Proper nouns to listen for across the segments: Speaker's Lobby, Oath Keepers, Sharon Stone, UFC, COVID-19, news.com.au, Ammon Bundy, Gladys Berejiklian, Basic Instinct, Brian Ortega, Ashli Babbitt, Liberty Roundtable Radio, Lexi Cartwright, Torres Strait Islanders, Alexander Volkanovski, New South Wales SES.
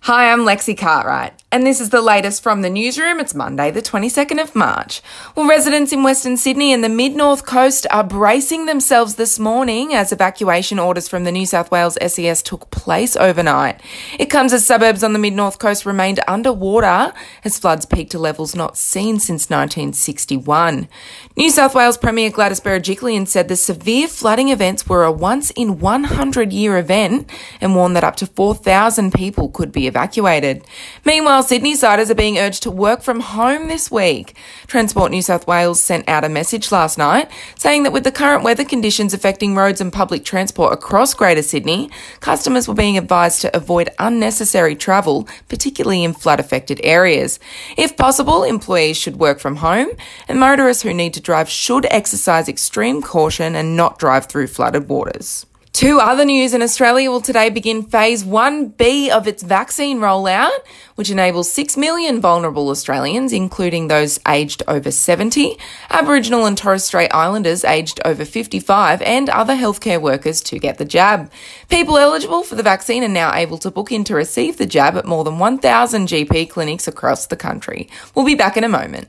Hi, I'm Lexi Cartwright, and this is the latest from the newsroom. It's Monday, the 22nd of March. Well, residents in Western Sydney and the mid-north coast are bracing themselves this morning as evacuation orders from the New South Wales SES took place overnight. It comes as suburbs on the mid-north coast remained underwater as floods peaked to levels not seen since 1961. New South Wales Premier Gladys Berejiklian said the severe flooding events were a once-in-100-year event and warned that up to 4,000 people could be evacuated. Meanwhile, Sydneysiders are being urged to work from home this week. Transport New South Wales sent out a message last night saying that with the current weather conditions affecting roads and public transport across Greater Sydney, customers were being advised to avoid unnecessary travel, particularly in flood-affected areas. If possible, employees should work from home, and motorists who need to drive should exercise extreme caution and not drive through flooded waters. Two other news in Australia will today begin Phase 1B of its vaccine rollout, which enables 6 million vulnerable Australians, including those aged over 70, Aboriginal and Torres Strait Islanders aged over 55, and other healthcare workers to get the jab. People eligible for the vaccine are now able to book in to receive the jab at more than 1,000 GP clinics across the country. We'll be back in a moment.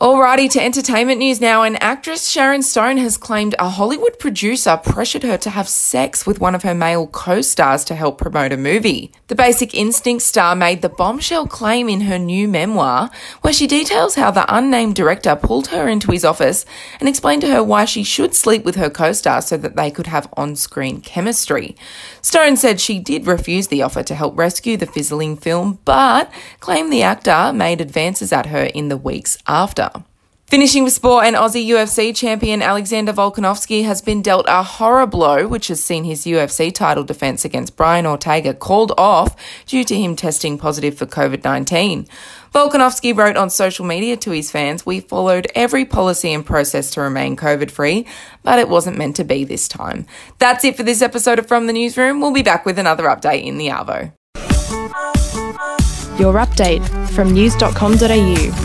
Alrighty, to entertainment news now, and actress Sharon Stone has claimed a Hollywood producer pressured her to have sex with one of her male co-stars to help promote a movie. The Basic Instinct star made the bombshell claim in her new memoir, where she details how the unnamed director pulled her into his office and explained to her why she should sleep with her co-star so that they could have on-screen chemistry. Stone said she did refuse the offer to help rescue the fizzling film, but claimed the actor made advances at her in the weeks after. Finishing with sport, and Aussie UFC champion Alexander Volkanovski has been dealt a horror blow, which has seen his UFC title defence against Brian Ortega called off due to him testing positive for COVID-19. Volkanovski wrote on social media to his fans, "We followed every policy and process to remain COVID-free, but it wasn't meant to be this time." That's it for this episode of From the Newsroom. We'll be back with another update in the Arvo. Your update from news.com.au.